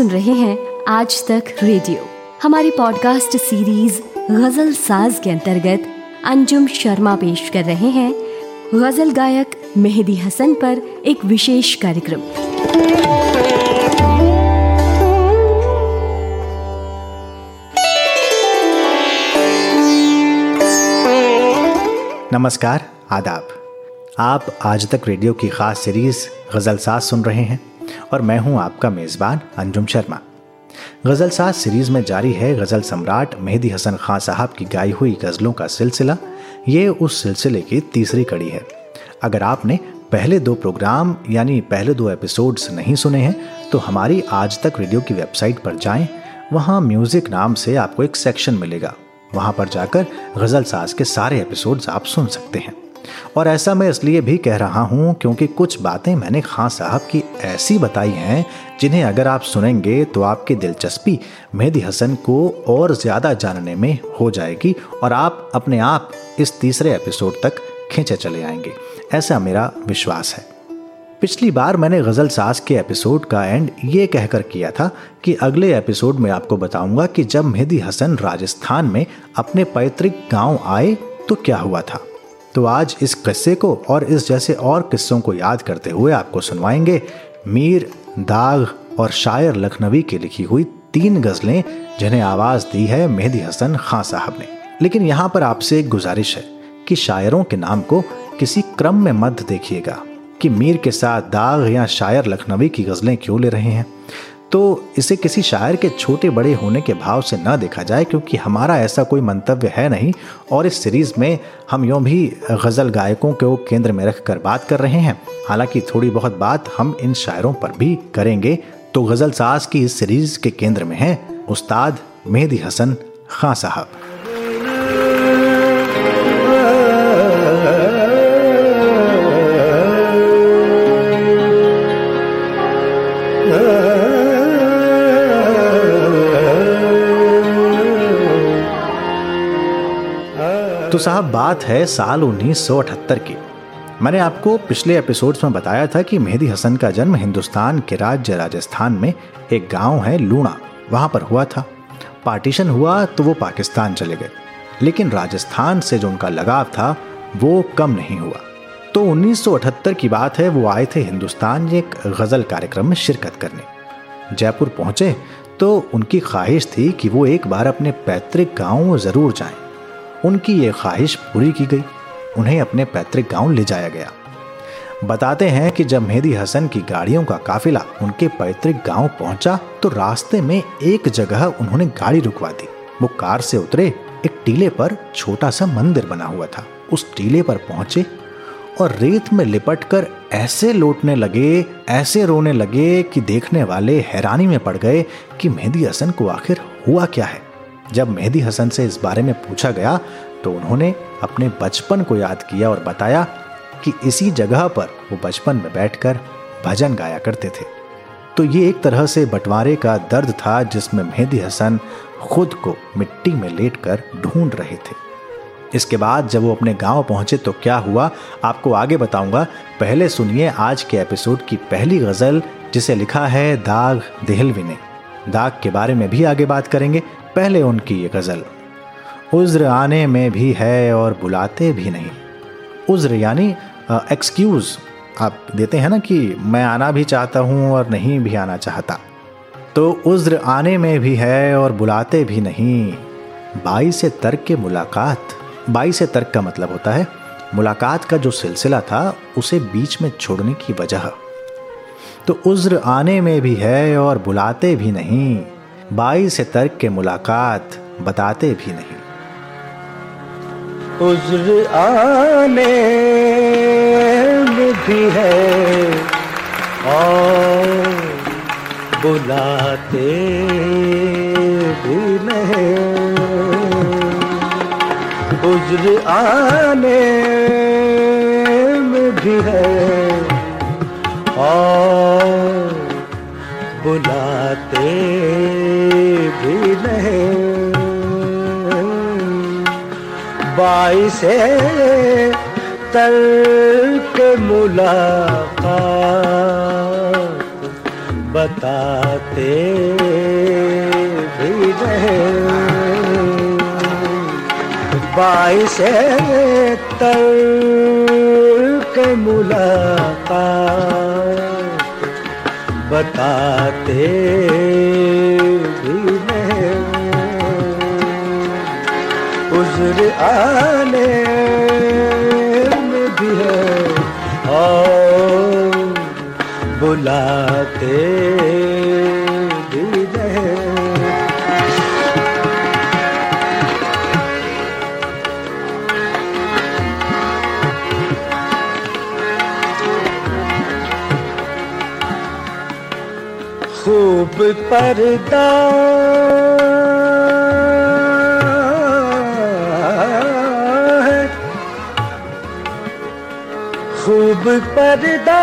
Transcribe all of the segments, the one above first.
सुन रहे हैं आज तक रेडियो। हमारी पॉडकास्ट सीरीज गजल साज के अंतर्गत अंजुम शर्मा पेश कर रहे हैं गजल गायक मेहदी हसन पर एक विशेष कार्यक्रम। नमस्कार, आदाब। आप आज तक रेडियो की खास सीरीज़ गज़ल साज सुन रहे हैं और मैं हूं आपका मेज़बान अंजुम शर्मा। गज़ल साज सीरीज़ में जारी है गज़ल सम्राट मेहदी हसन खां साहब की गाई हुई गज़लों का सिलसिला। ये उस सिलसिले की तीसरी कड़ी है। अगर आपने पहले दो प्रोग्राम यानी पहले दो एपिसोड्स नहीं सुने हैं तो हमारी आज तक रेडियो की वेबसाइट पर जाएँ। वहाँ म्यूज़िक नाम से आपको एक सेक्शन मिलेगा। वहाँ पर जाकर गज़ल साज के सारे एपिसोड्स आप सुन सकते हैं। और ऐसा मैं इसलिए भी कह रहा हूँ क्योंकि कुछ बातें मैंने खां साहब की ऐसी बताई हैं जिन्हें अगर आप सुनेंगे तो आपकी दिलचस्पी मेहदी हसन को और ज़्यादा जानने में हो जाएगी और आप अपने आप इस तीसरे एपिसोड तक खींचे चले आएंगे, ऐसा मेरा विश्वास है। पिछली बार मैंने गज़ल साज के एपिसोड का एंड ये कहकर किया था कि अगले एपिसोड में आपको बताऊंगा कि जब मेहदी हसन राजस्थान में अपने पैतृक गाँव आए तो क्या हुआ था। तो आज इस किस्से को और इस जैसे और किस्सों को याद करते हुए आपको सुनवाएंगे मीर, दाग और शायर लखनवी की लिखी हुई 3 गज़लें जिन्हें आवाज़ दी है मेहदी हसन खां साहब ने। लेकिन यहाँ पर आपसे एक गुजारिश है कि शायरों के नाम को किसी क्रम में मत देखिएगा कि मीर के साथ दाग या शायर लखनवी की गज़लें क्यों ले रहे हैं। तो इसे किसी शायर के छोटे बड़े होने के भाव से ना देखा जाए क्योंकि हमारा ऐसा कोई मंतव्य है नहीं और इस सीरीज़ में हम यूँ भी गज़ल गायकों को केंद्र में रख कर बात कर रहे हैं। हालांकि थोड़ी बहुत बात हम इन शायरों पर भी करेंगे। तो गज़ल साज की इस सीरीज़ के केंद्र में हैं उस्ताद मेहदी हसन खां साहब। तो साहब, बात है साल 1978 की। मैंने आपको पिछले एपिसोड्स में बताया था कि मेहदी हसन का जन्म हिंदुस्तान के राज्य राजस्थान में एक गांव है लूणा, वहाँ पर हुआ था। पार्टीशन हुआ तो वो पाकिस्तान चले गए, लेकिन राजस्थान से जो उनका लगाव था वो कम नहीं हुआ। तो 1978 की बात है, वो आए थे हिंदुस्तान एक गज़ल कार्यक्रम में शिरकत करने। जयपुर पहुँचे तो उनकी ख्वाहिश थी कि वो एक बार अपने पैतृक गाँव ज़रूर जाएँ। उनकी ये ख्वाहिश पूरी की गई, उन्हें अपने पैतृक गांव ले जाया गया। बताते हैं कि जब मेहदी हसन की गाड़ियों का काफिला उनके पैतृक गांव पहुंचा तो रास्ते में एक जगह उन्होंने गाड़ी रुकवा दी। वो कार से उतरे, एक टीले पर छोटा सा मंदिर बना हुआ था, उस टीले पर पहुंचे और रेत में लिपटकर ऐसे लोटने लगे, ऐसे रोने लगे कि देखने वाले हैरानी में पड़ गए कि मेहदी हसन को आखिर हुआ क्या है। जब मेहदी हसन से इस बारे में पूछा गया तो उन्होंने अपने बचपन को याद किया और बताया कि इसी जगह पर वो बचपन में बैठकर भजन गाया करते थे। तो ये एक तरह से बंटवारे का दर्द था जिसमें मेहदी हसन खुद को मिट्टी में लेटकर ढूंढ रहे थे। इसके बाद जब वो अपने गांव पहुंचे तो क्या हुआ आपको आगे बताऊंगा। पहले सुनिए आज के एपिसोड की पहली गज़ल जिसे लिखा है दाग देहलवी ने। दाग के बारे में भी आगे बात करेंगे, पहले उनकी ये गज़ल। उज़्र आने में भी है और बुलाते भी नहीं। उज़्र यानी एक्सक्यूज़ आप देते हैं ना कि मैं आना भी चाहता हूँ और नहीं भी आना चाहता। तो उज़्र आने में भी है और बुलाते भी नहीं। बाईस तर्क के मुलाकात। बाईस तर्क का मतलब होता है मुलाकात का जो सिलसिला था उसे बीच में छोड़ने की वजह। तो उज़्र आने में भी है और बुलाते भी नहीं, बाई से तर्क के मुलाकात बताते भी नहीं। उज़्र आने में भी है और बुलाते भी नहीं। उज़्र आने में भी है और बुलाते भी नहीं। बाईसे तर्क मुलाकात बताते भी रहे बाइसे तर्क मुलाकात बताते भी नहीं उज़्र आने में भी है और बुलाते भी नहीं। खूब पर्दा है, खूब पर्दा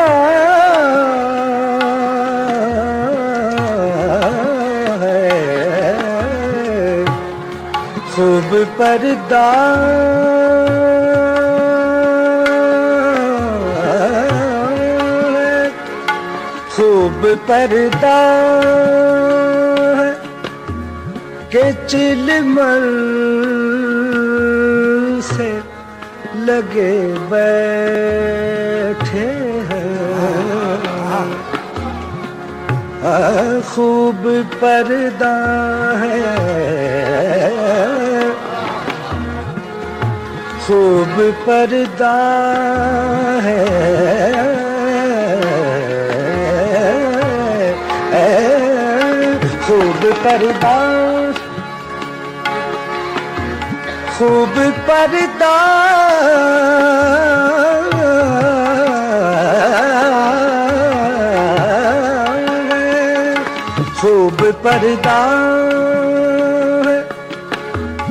है, खूब पर्दा खूब पर्दा के चिलमल से लगे बैठे हैं खूब पर्दा है खूब पर्दा है खूब पर्दा खूब पर्दा खूब पर्दा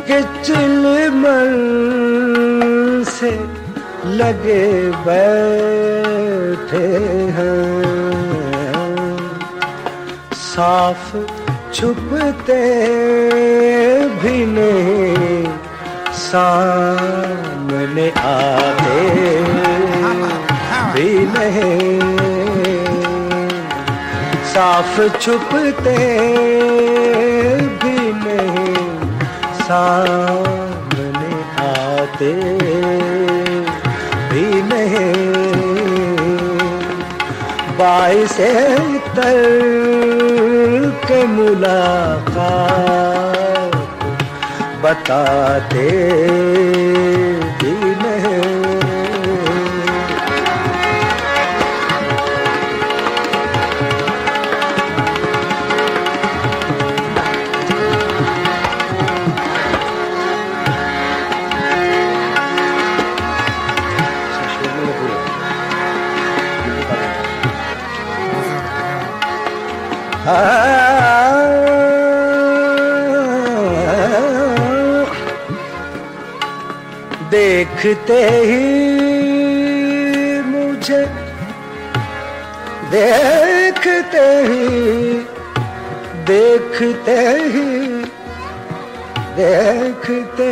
के चिलमल से लगे बैठे हैं साफ छुपते भी नहीं सामने आते भी नहीं साफ छुपते भी नहीं सामने आते भी नहीं बाइसे तर्क मुलाकात बताते भी नहीं। देखते ही मुझे देखते ही देखते ही देखते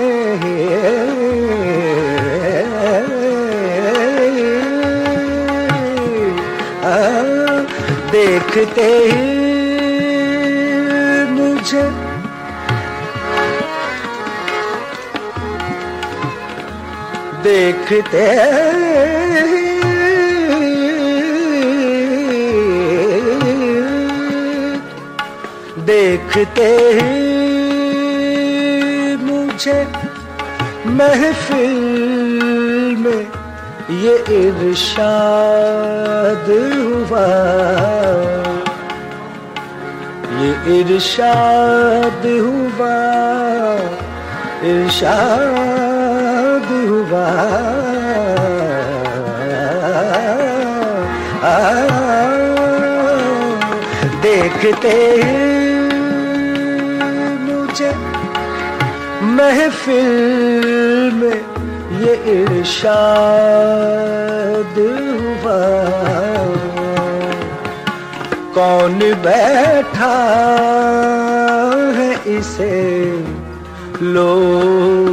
देखते ही मुझे महफिल में ये इरशाद हुआ इरशाद हुआ देखते ही मुझे महफिल में ये इरशाद हुआ कौन बैठा है इसे लोग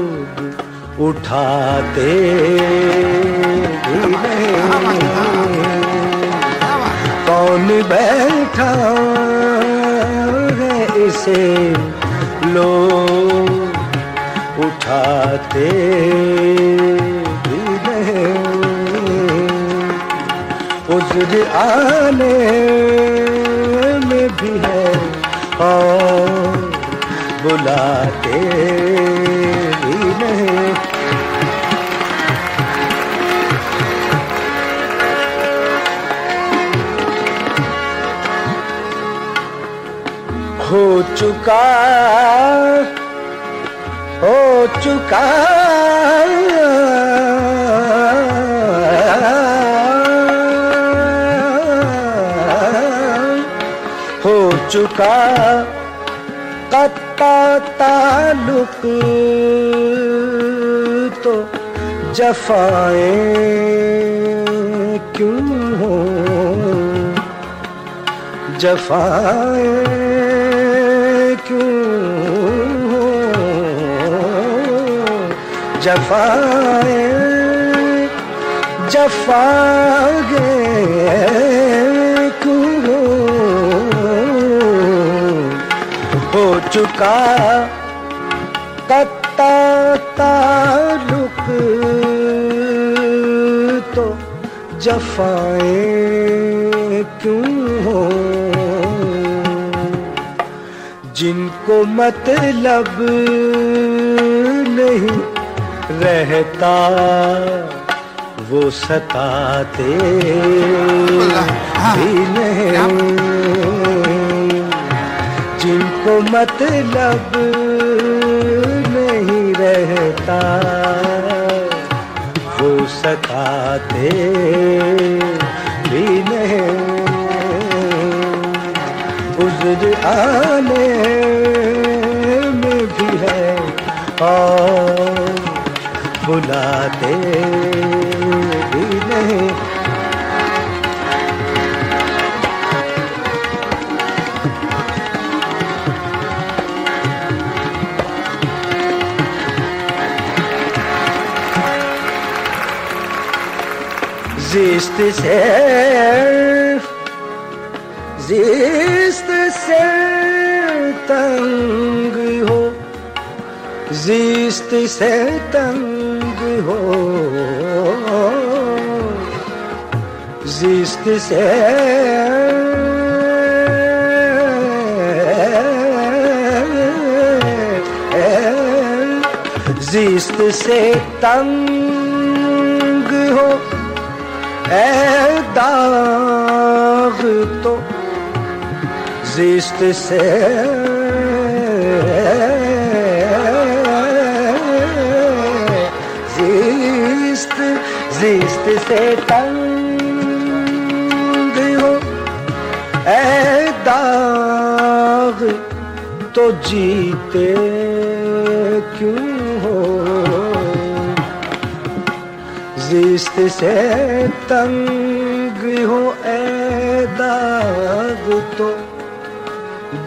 उठाते भी नहीं कौन बैठा से लोग उठाते भी हैं, उज़्र आने में भी है और बुलाते भी हैं। हो चुका हो चुका कत्ता ताल्लुक तो जफाएं क्यों हो, जफाएं जफाए जफागे क्यों हो चुका कत्ता ताल्लुक तो जफाए क्यों हो। जिनको मतलब नहीं रहता वो सताते भी नहीं, जिनको मतलब नहीं रहता वो सताते भी नहीं। उज़्र आने में भी है और बुलाते भी नहीं। ज़िस्त से तंग हो, ज़िस्त से तंग हो, ज़िस्त से तंग हो ए दाग़ तो ज़िस्त से तंग हो ए दाग़ तो जीते क्यों हो, ज़िस्त से तंग हो ए दाग़ तो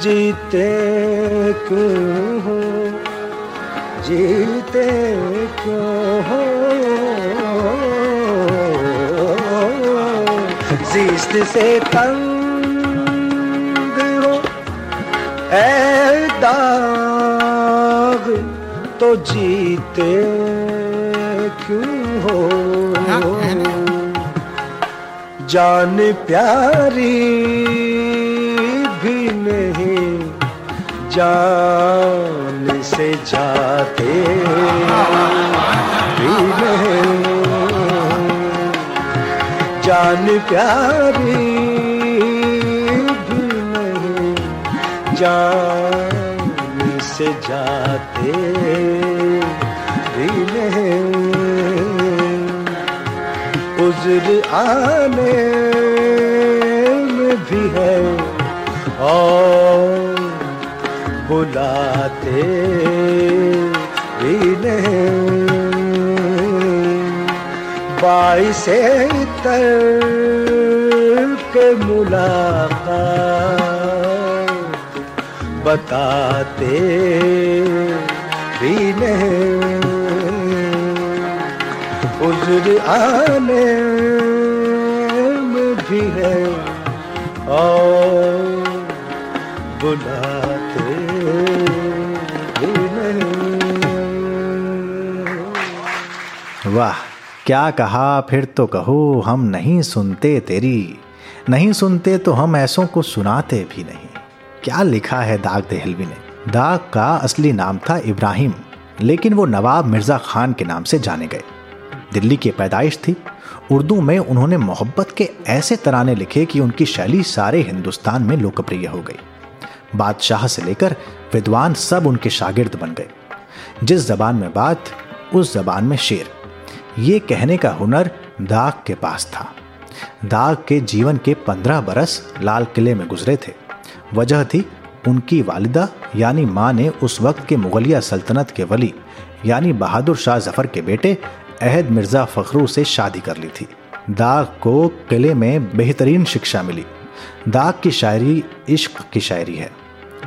जीते क्यों हो, जीते क्यों हो। ज़िस्त से तंग हो ए दाग़ तो जीते क्यों हो। जान प्यारी जान से जाते भी नहीं, जान प्यारी भी नहीं जान से जाते भी नहीं। उज़्र आने में भी है और बुलाते भी नहीं। बाइसे तर्क मुलाकात बताते भी नहीं। उज़्र आने में भी है और बुलाते वाह क्या कहा, फिर तो कहो हम नहीं सुनते तेरी, नहीं सुनते तो हम ऐसों को सुनाते भी नहीं। क्या लिखा है दाग देहलवी ने। दाग का असली नाम था इब्राहिम, लेकिन वो नवाब मिर्ज़ा खान के नाम से जाने गए। दिल्ली की पैदाइश थी। उर्दू में उन्होंने मोहब्बत के ऐसे तराने लिखे कि उनकी शैली सारे हिंदुस्तान में लोकप्रिय हो गई। बादशाह से लेकर विद्वान सब उनके शागिर्द बन गए। जिस जबान में बात, उस जबान में शेर, ये कहने का हुनर दाग के पास था। दाग के जीवन के 15 बरस लाल किले में गुजरे थे। वजह थी उनकी वालिदा यानी माँ ने उस वक्त के मुगलिया सल्तनत के वली यानी बहादुर शाह जफर के बेटे अहद मिर्ज़ा फखरू से शादी कर ली थी। दाग को किले में बेहतरीन शिक्षा मिली। दाग की शायरी इश्क की शायरी है।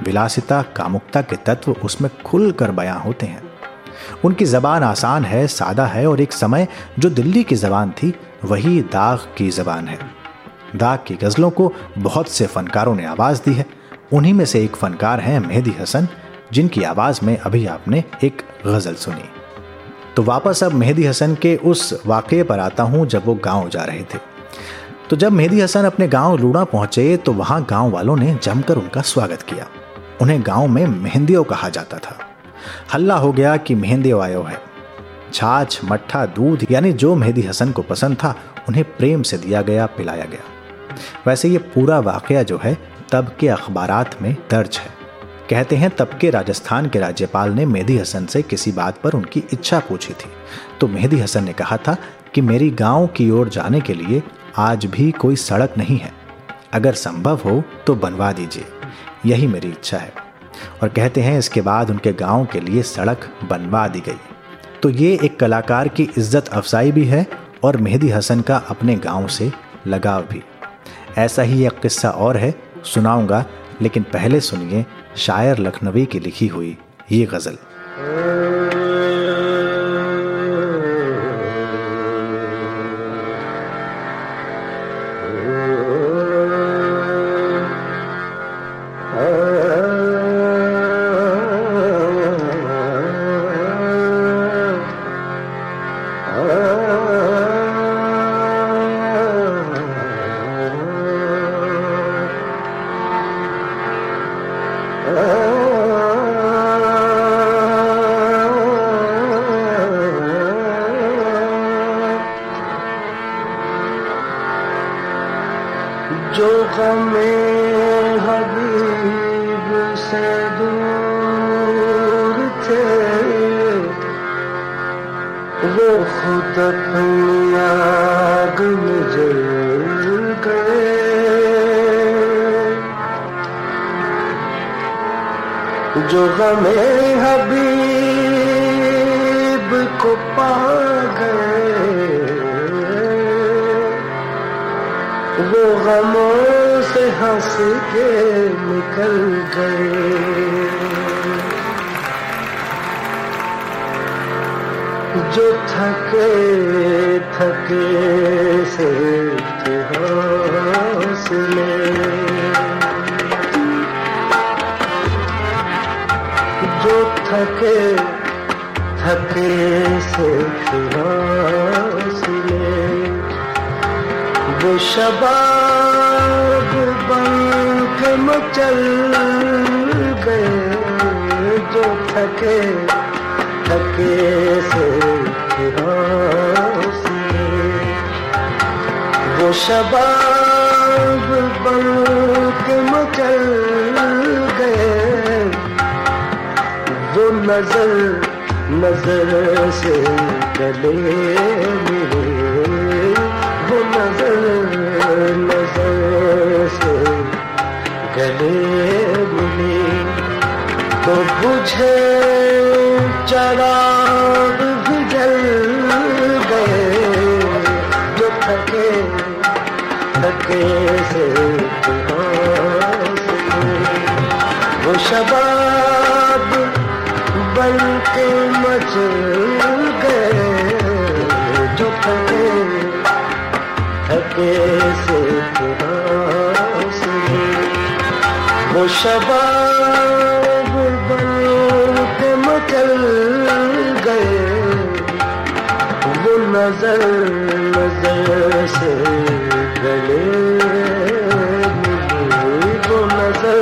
विलासिता कामुकता के तत्व उसमें खुल कर बयां होते हैं। उनकी ज़बान आसान है, सादा है, और एक समय जो दिल्ली की ज़बान थी वही दाग की ज़बान है। दाग की गज़लों को बहुत से फ़नकारों ने आवाज़ दी है। उन्हीं में से एक फ़नकार हैं मेहदी हसन, जिनकी आवाज़ में अभी आपने एक गज़ल सुनी। तो वापस अब मेहदी हसन के उस वाक़े पर आता हूँ जब वो गाँव जा रहे थे। तो जब मेहदी हसन अपने गाँव लूणा पहुँचे तो वहाँ गाँव वालों ने जमकर उनका स्वागत किया। उन्हें गाँव में मेहंदियों कहा जाता था। हल्ला हो गया कि मेहंदियों आयो है। छाछ मट्ठा दूध यानी जो मेहदी हसन को पसंद था उन्हें प्रेम से दिया गया, पिलाया गया। वैसे ये पूरा वाक़या जो है तब के अखबारात में दर्ज है। कहते हैं तब के राजस्थान के राज्यपाल ने मेहदी हसन से किसी बात पर उनकी इच्छा पूछी थी, तो मेहदी हसन ने कहा था कि मेरी गांव की ओर जाने के लिए आज भी कोई सड़क नहीं है, अगर संभव हो तो बनवा दीजिए, यही मेरी इच्छा है। और कहते हैं इसके बाद उनके गांव के लिए सड़क बनवा दी गई। तो ये एक कलाकार की इज्जत अफजाई भी है और मेहदी हसन का अपने गाँव से लगाव भी। ऐसा ही एक किस्सा और है, सुनाऊँगा, लेकिन पहले सुनिए शायर लखनवी की लिखी हुई ये गज़ल। जो गमे हबीब से दूर थे वो खुद अपनी आग में जल गए। जो गमे हबीब को पा गए वो गमों से हंस के निकल गए। जो थके थके से हौसले, जो थके थके से हौसले, वो शबाब बन के मचल गए। जो थके थके से वो शबाब बन के मचल गए। वो नजर नजर से गले मिले, वो नजर नजर से गले मिले। तो बुझे चराग भी जल गए। जो थके थके से वो शबाब बन के मचल गए। जो थके कैसे वो शबाब बन के मचल गए। वो नजर नजर से गले मुझे को नजर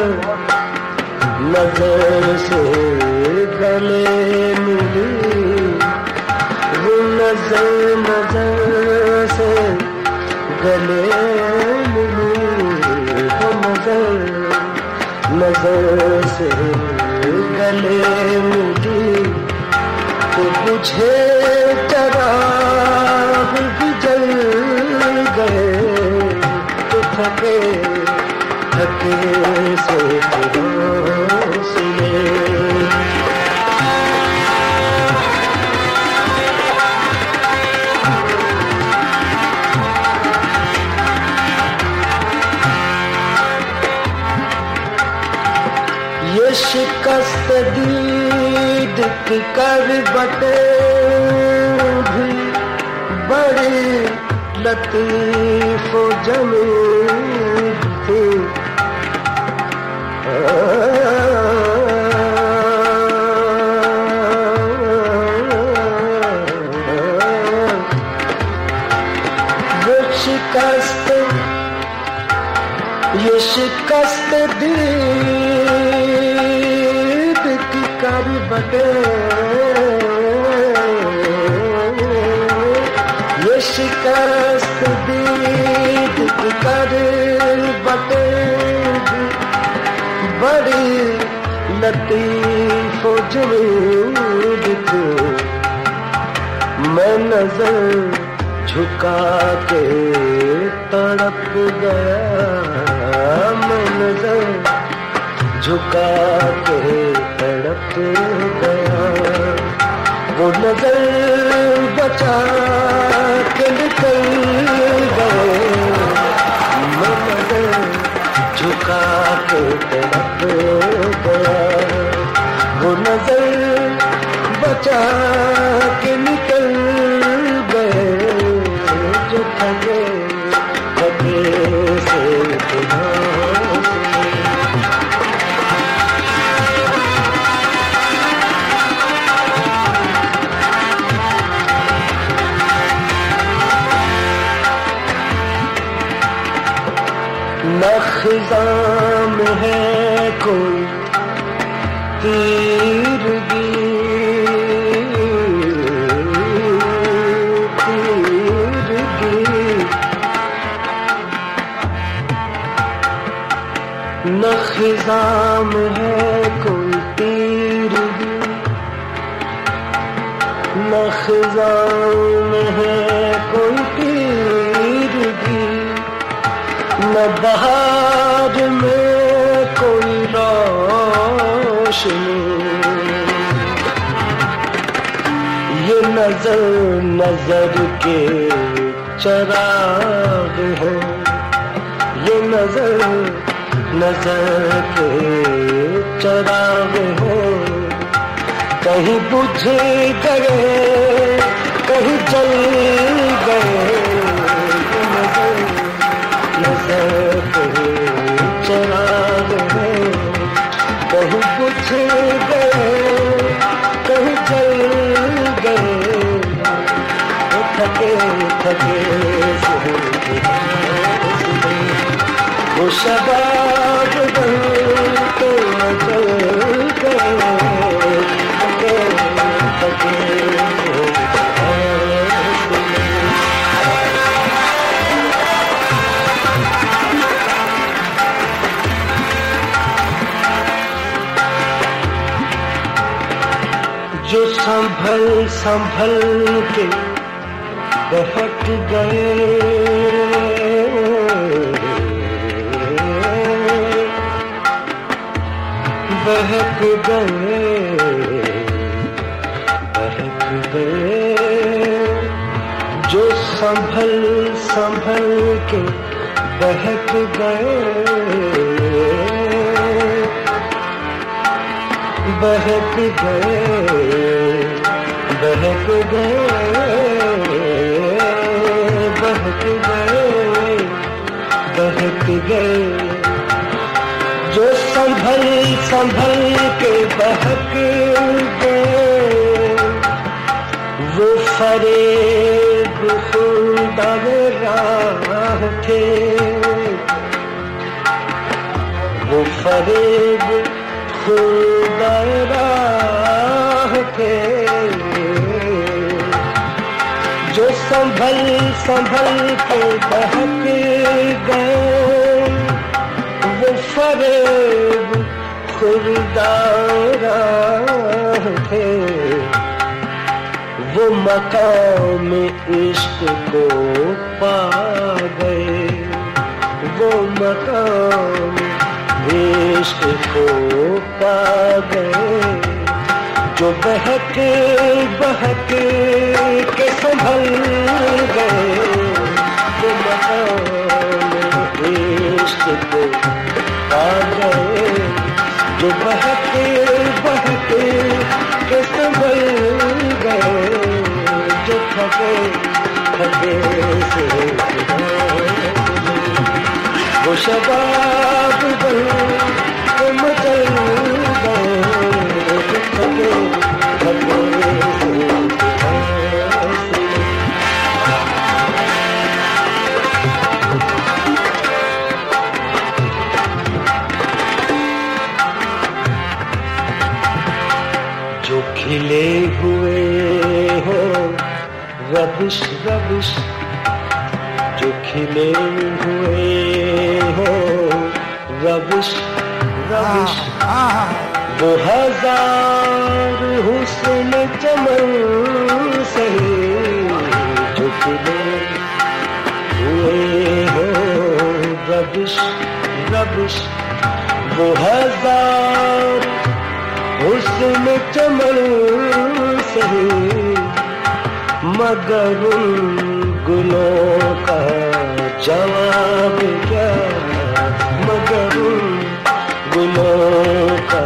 नजर से गले मिली वो नजर नजर से गले मिली वो नजर नजर से गले मिली तो पूछे चराग भी जल गए तो थके थके से ये शिकस्त दीद की करवटें बड़े लतीफ जमील थी ये शिकस्त दीद की करवटें शिकस्त दीद की करवटें बड़ी लतीफ जुनून थी मैं नजर झुका के तड़प गया मैं नजर झुका के तड़प गया वो नजर बचा झुका के तड़प गया वो नजर बचा के निकल गए जो थके थके से नखजाम है कोई तीरगी नखजाम है कोई तीरगी नखजाम है कोई तीरगी न बहार में कोई रोशनी ये नजर नजर के चराग है ये नजर नजर के चराग है कहीं बुझ गए कहीं जल गए चराग है कहीं कुछ गए कहीं चल गए थके थके वो शबाब बन के चल गए थके थके जो संभल संभल के बहक गए बहक गए बहक गए जो संभल संभल के बहक गए बहक गए बहक गए बहक गए बहक गए जो संभल संभल के बहक गए वो फरेब बिल्कुल डगरा उठे, वो फरेब खुद राह पे जो संभल संभल के बहक गए, वो फरेब खुद राह पे वो मकाम इश्क को पा गए, वो मकाम इश्क को पा गए, जो बहके बहके के संभल गए, वो मकाम इश्क को पा गए, जो बहके बहके के संभल गए, जो थके थके से वो शबाब जो खिले हुए हो रबिश रबिश, जो खिले हुए हो रबिश रबिश, वो हजार हुस्न चमन सही, जो खिले हुए हो रबिश रबिश, वो हजार हुस्न चमन सही, मगर गुलों का जवाब क्या, मगर गुलों का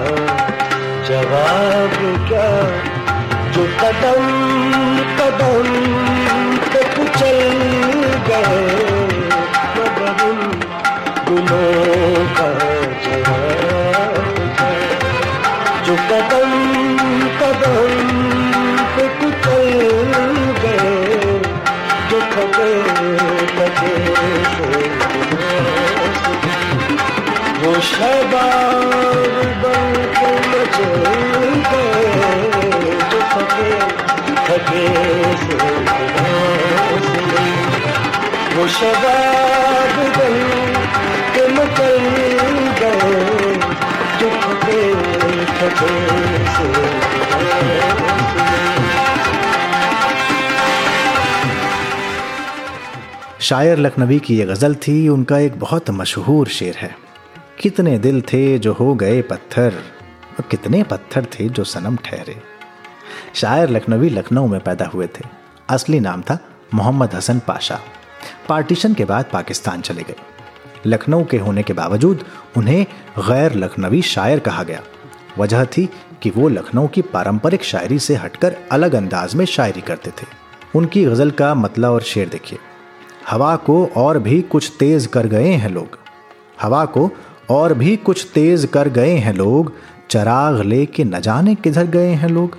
जवाब क्या, जो कदम कदम पे कुचल गए, मगर गुलों का जवाब क्या, जो कदम कदम पे कुचल गए, जो थके थके वो शबाब बनके मचल गए, जो थके थके वो शबाब बनके मचल गए, जो थके थके। शायर लखनवी की ये गज़ल थी। उनका एक बहुत मशहूर शेर है, कितने दिल थे जो हो गए पत्थर और कितने पत्थर थे जो सनम ठहरे। शायर लखनवी लखनऊ में पैदा हुए थे। असली नाम था मोहम्मद हसन पाशा। पार्टीशन के बाद पाकिस्तान चले गए। लखनऊ के होने के बावजूद उन्हें गैर लखनवी शायर कहा गया। वजह थी कि वो लखनऊ की पारंपरिक शायरी से हटकर अलग अंदाज में शायरी करते थे। उनकी गज़ल का मतला और शेर देखिए। हवा को और भी कुछ तेज कर गए हैं लोग, हवा को और भी कुछ तेज कर गए हैं लोग, चराग लेके न जाने किधर गए हैं लोग,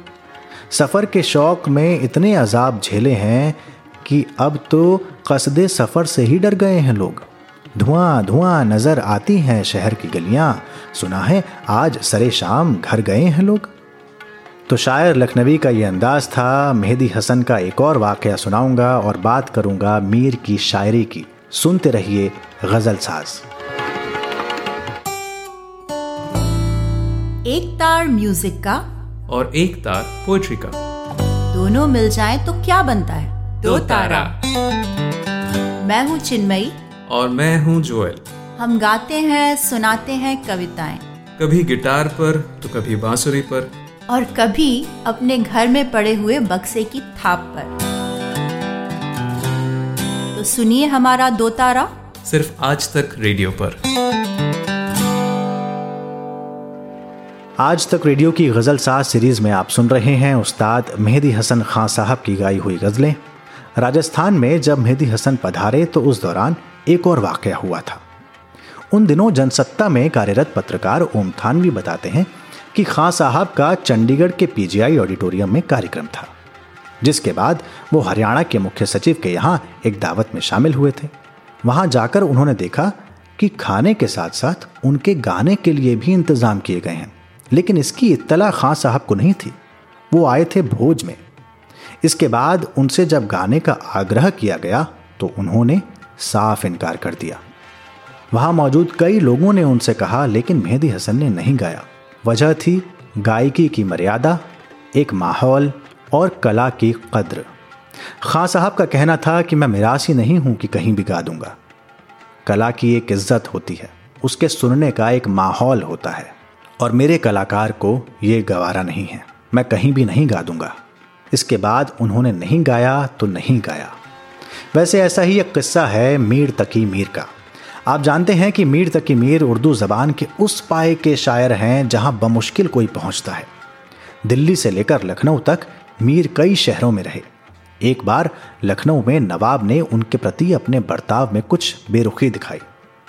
सफ़र के शौक़ में इतने अजाब झेले हैं कि अब तो कस्दे सफ़र से ही डर गए हैं लोग, धुआं धुआं नज़र आती हैं शहर की गलियां, सुना है आज सरे शाम घर गए हैं लोग। तो शायर लखनवी का ये अंदाज़ था। मेहदी हसन का एक और वाक़या सुनाऊंगा और बात करूंगा मीर की शायरी की। सुनते रहिए गज़ल साज। एक तार म्यूजिक का और एक तार पोएट्री का, दोनों मिल जाएं तो क्या बनता है? दो तारा। मैं हूँ चिन्मयी और मैं हूँ जोएल। हम गाते हैं, सुनाते हैं कविताएं, कभी गिटार पर तो कभी बांसुरी पर और कभी अपने घर में पड़े हुए बक्से की थाप पर। तो सुनिए हमारा दो तारा, सिर्फ आज तक रेडियो पर। आज तक रेडियो की गज़ल साज सीरीज में आप सुन रहे हैं उस्ताद मेहदी हसन खां साहब की गाई हुई गज़लें। राजस्थान में जब मेहदी हसन पधारे तो उस दौरान एक और वाक़या हुआ था। उन दिनों जनसत्ता में कार्यरत पत्रकार ओम थानवी बताते हैं कि खां साहब का चंडीगढ़ के पीजीआई ऑडिटोरियम में कार्यक्रम था। जिसके बाद वो हरियाणा के मुख्य सचिव के यहाँ एक दावत में शामिल हुए थे। वहाँ जाकर उन्होंने देखा कि खाने के साथ साथ उनके गाने के लिए भी इंतज़ाम किए गए हैं, लेकिन इसकी इत्तला खां साहब को नहीं थी। वो आए थे भोज में। इसके बाद उनसे जब गाने का आग्रह किया गया तो उन्होंने साफ इनकार कर दिया। वहाँ मौजूद कई लोगों ने उनसे कहा, लेकिन मेहदी हसन ने नहीं गाया। वजह थी गायकी की मर्यादा, एक माहौल और कला की कद्र। खां साहब का कहना था कि मैं मिरासी नहीं हूँ कि कहीं भी गा दूंगा। कला की एक इज्जत होती है, उसके सुनने का एक माहौल होता है, और मेरे कलाकार को ये गवारा नहीं है, मैं कहीं भी नहीं गा दूंगा। इसके बाद उन्होंने नहीं गाया तो नहीं गाया। वैसे ऐसा ही एक किस्सा है मीर तकी मीर का। आप जानते हैं कि मीर तकी मीर उर्दू ज़बान के उस पाए के शायर हैं जहां बमुश्किल कोई पहुंचता है। दिल्ली से लेकर लखनऊ तक मीर कई शहरों में रहे। एक बार लखनऊ में नवाब ने उनके प्रति अपने बर्ताव में कुछ बेरुखी दिखाई।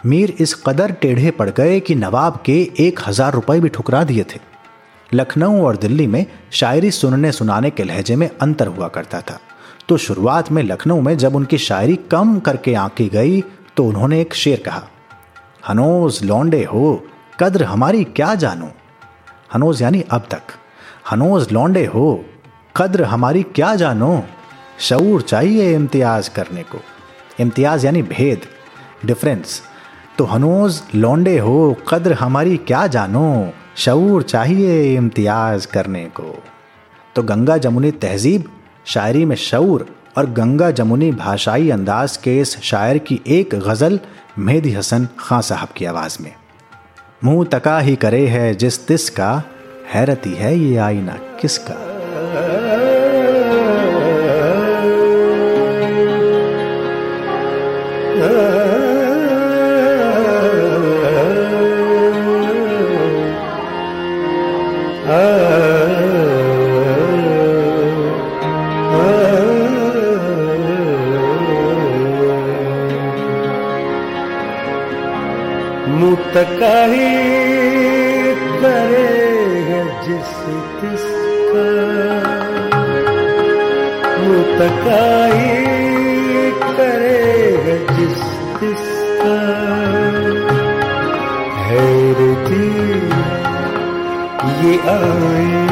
मीर इस कदर टेढ़े पड़ गए कि नवाब के 1,000 रुपये भी ठुकरा दिए थे। लखनऊ और दिल्ली में शायरी सुनने सुनाने के लहजे में अंतर हुआ करता था, तो शुरुआत में लखनऊ में जब उनकी शायरी कम करके आंकी गई तो उन्होंने एक शेर कहा, हनोज लौंडे हो कद्र हमारी क्या जानो। हनोज यानी अब तक। हनोज लौंडे हो कद्र हमारी क्या जानो, शऊर चाहिए इम्तियाज करने को। इम्तियाज यानी भेद, डिफरेंस। तो हनोज लौंडे हो कद्र हमारी क्या जानो, शऊर चाहिए इम्तियाज करने को। तो गंगा जमुनी तहजीब, शायरी में शऊर और गंगा जमुनी भाषाई अंदाज के इस शायर की एक गज़ल मेहदी हसन खां साहब की आवाज़ में। मुँह तका ही करे है जिस तिस का, हैरती है ये आईना किसका। कही करे है जिस किसका, मुतकाई करे है जिस किसका, हैरती ये आईना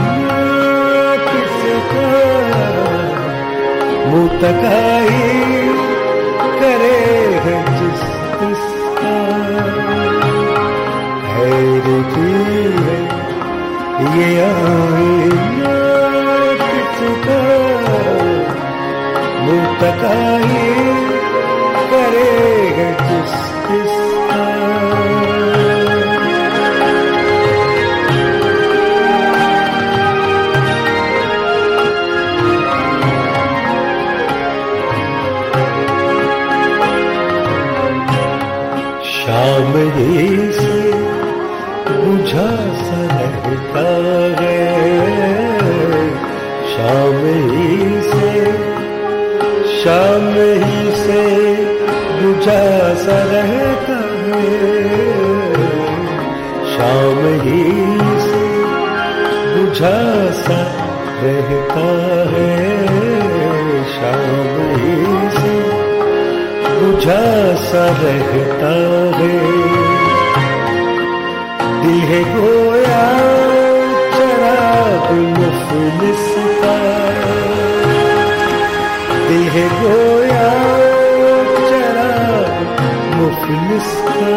किसका। मुतकाई करे है जिस किसका, ये आईना किसका। मुतकाई करे है जिस किसका। शाम ही बुझा सा रहता है, शाम ही से, शाम ही से बुझा सा रहता है, शाम ही से बुझा सा रहता है, शाम ही से बुझा सा रहता है। दिल है गोया चराग मुफलिस का, दिल है गोया चराग मुफलिस का,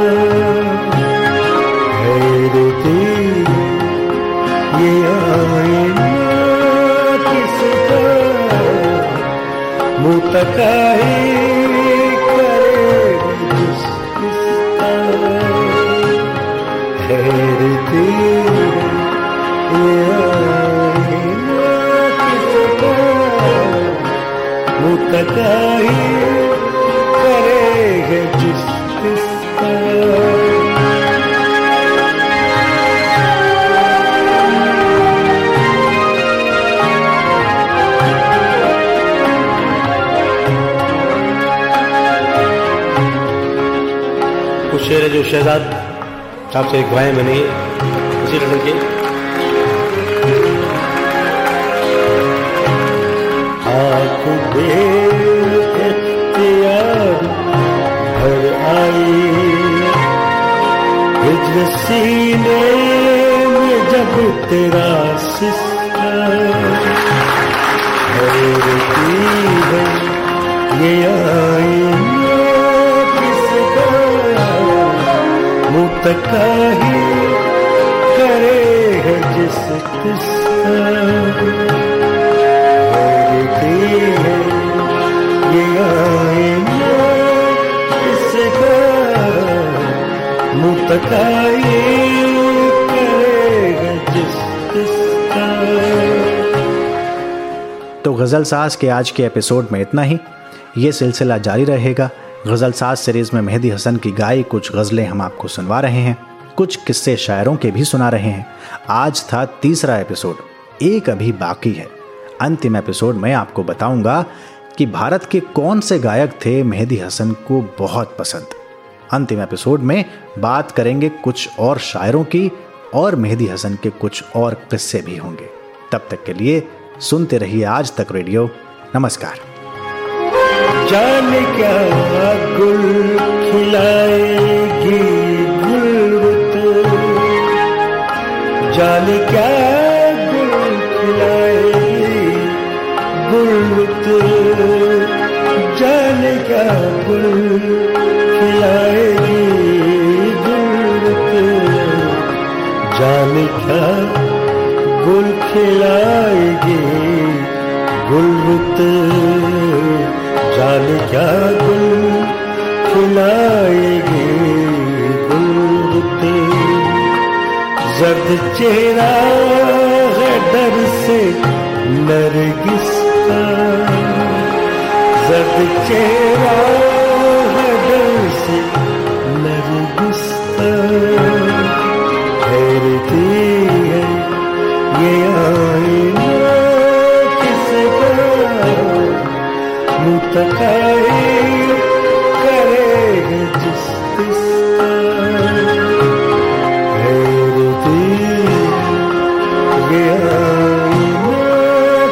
हैरती ये आईना किसका। मुतकाई मुतकाई करे है जिस किसका। कुछ शेर है जो शहजाद साहब से लिखवाए मैंने, इसी रटन के हाथ देख इख्तियार भर आई। हिज्र सीने में जब तेरा सिस्का भरती है ये आईना किसका मुतकाही करे है जिस किसका मुतकाई करेगा जिस किसका। तो गज़ल साज़ के आज के एपिसोड में इतना ही। ये सिलसिला जारी रहेगा। गज़ल साज़ सीरीज़ में मेहदी हसन की गाई कुछ गज़लें हम आपको सुनवा रहे हैं, कुछ किस्से शायरों के भी सुना रहे हैं। आज था तीसरा एपिसोड, एक अभी बाकी है। अंतिम एपिसोड में आपको बताऊंगा कि भारत के कौन से गायक थे मेहदी हसन को बहुत पसंद। अंतिम एपिसोड में बात करेंगे कुछ और शायरों की, और मेहदी हसन के कुछ और किस्से भी होंगे। तब तक के लिए सुनते रहिए आज तक रेडियो। नमस्कार। जाने क्या गुल खिलाएगी गुलबुत, जाने क्या गुल खिलाएगी गुलबुत, जाने क्या गुल खिलाएगी गुलबुत, जाने क्या गुल खिलाएगी गुलबुत, जाने क्या गुल खिलाएगी गुलबुत। जर्द चेहरा है डर से नरगिस का, जर्द चेहरा नरगिस्ता हैरती है ये आईना किसका मुतकाई करेगा जिस किसका। हैरती ये आईना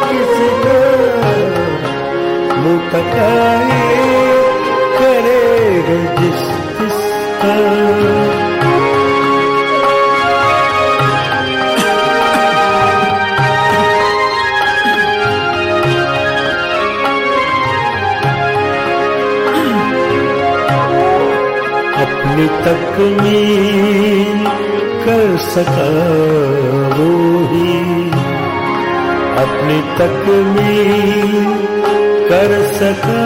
किसका मुतकाई जिस किसका। अपनी तकमील कर सका वो ही, अपनी तकमील कर सका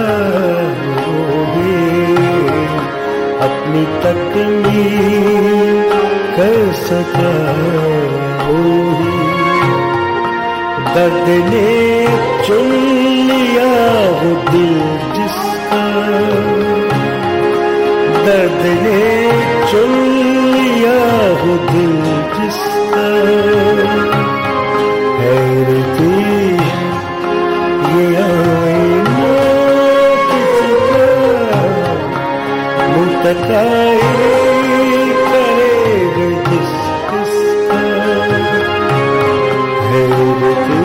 वो ही, अपनी तकमील कर सका वो ही। दर्द ने चुन लिया वो दिल जिसका, दर्द ने चुन लिया वो दिल जिसका। हैरती ये आईना मुतकाई करेगा जिस किसका। हैरती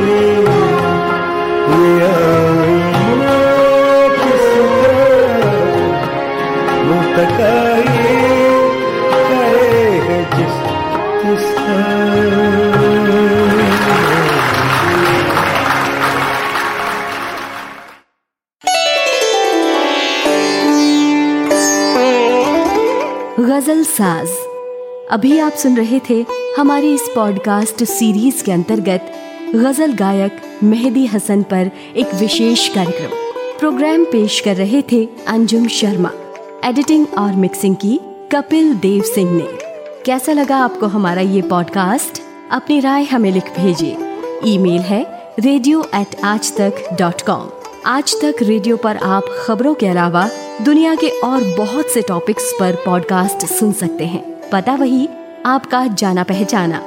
ये आईना किसका मुतकाई करेगा जिस किसका। गजल साज। अभी आप सुन रहे थे हमारी इस पॉडकास्ट सीरीज के अंतर्गत गजल गायक मेहदी हसन पर एक विशेष कार्यक्रम। प्रोग्राम पेश कर रहे थे अंजुम शर्मा, एडिटिंग और मिक्सिंग की कपिल देव सिंह ने। कैसा लगा आपको हमारा ये पॉडकास्ट? अपनी राय हमें लिख भेजिए। ईमेल है radio@aajtak.com। आज तक रेडियो पर आप खबरों के अलावा दुनिया के और बहुत से टॉपिक्स पर पॉडकास्ट सुन सकते हैं। पता वही, आपका जाना पहचाना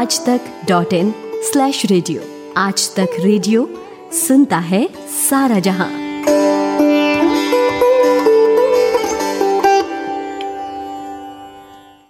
aajtak.in/radio। आज तक रेडियो सुनता है सारा जहां।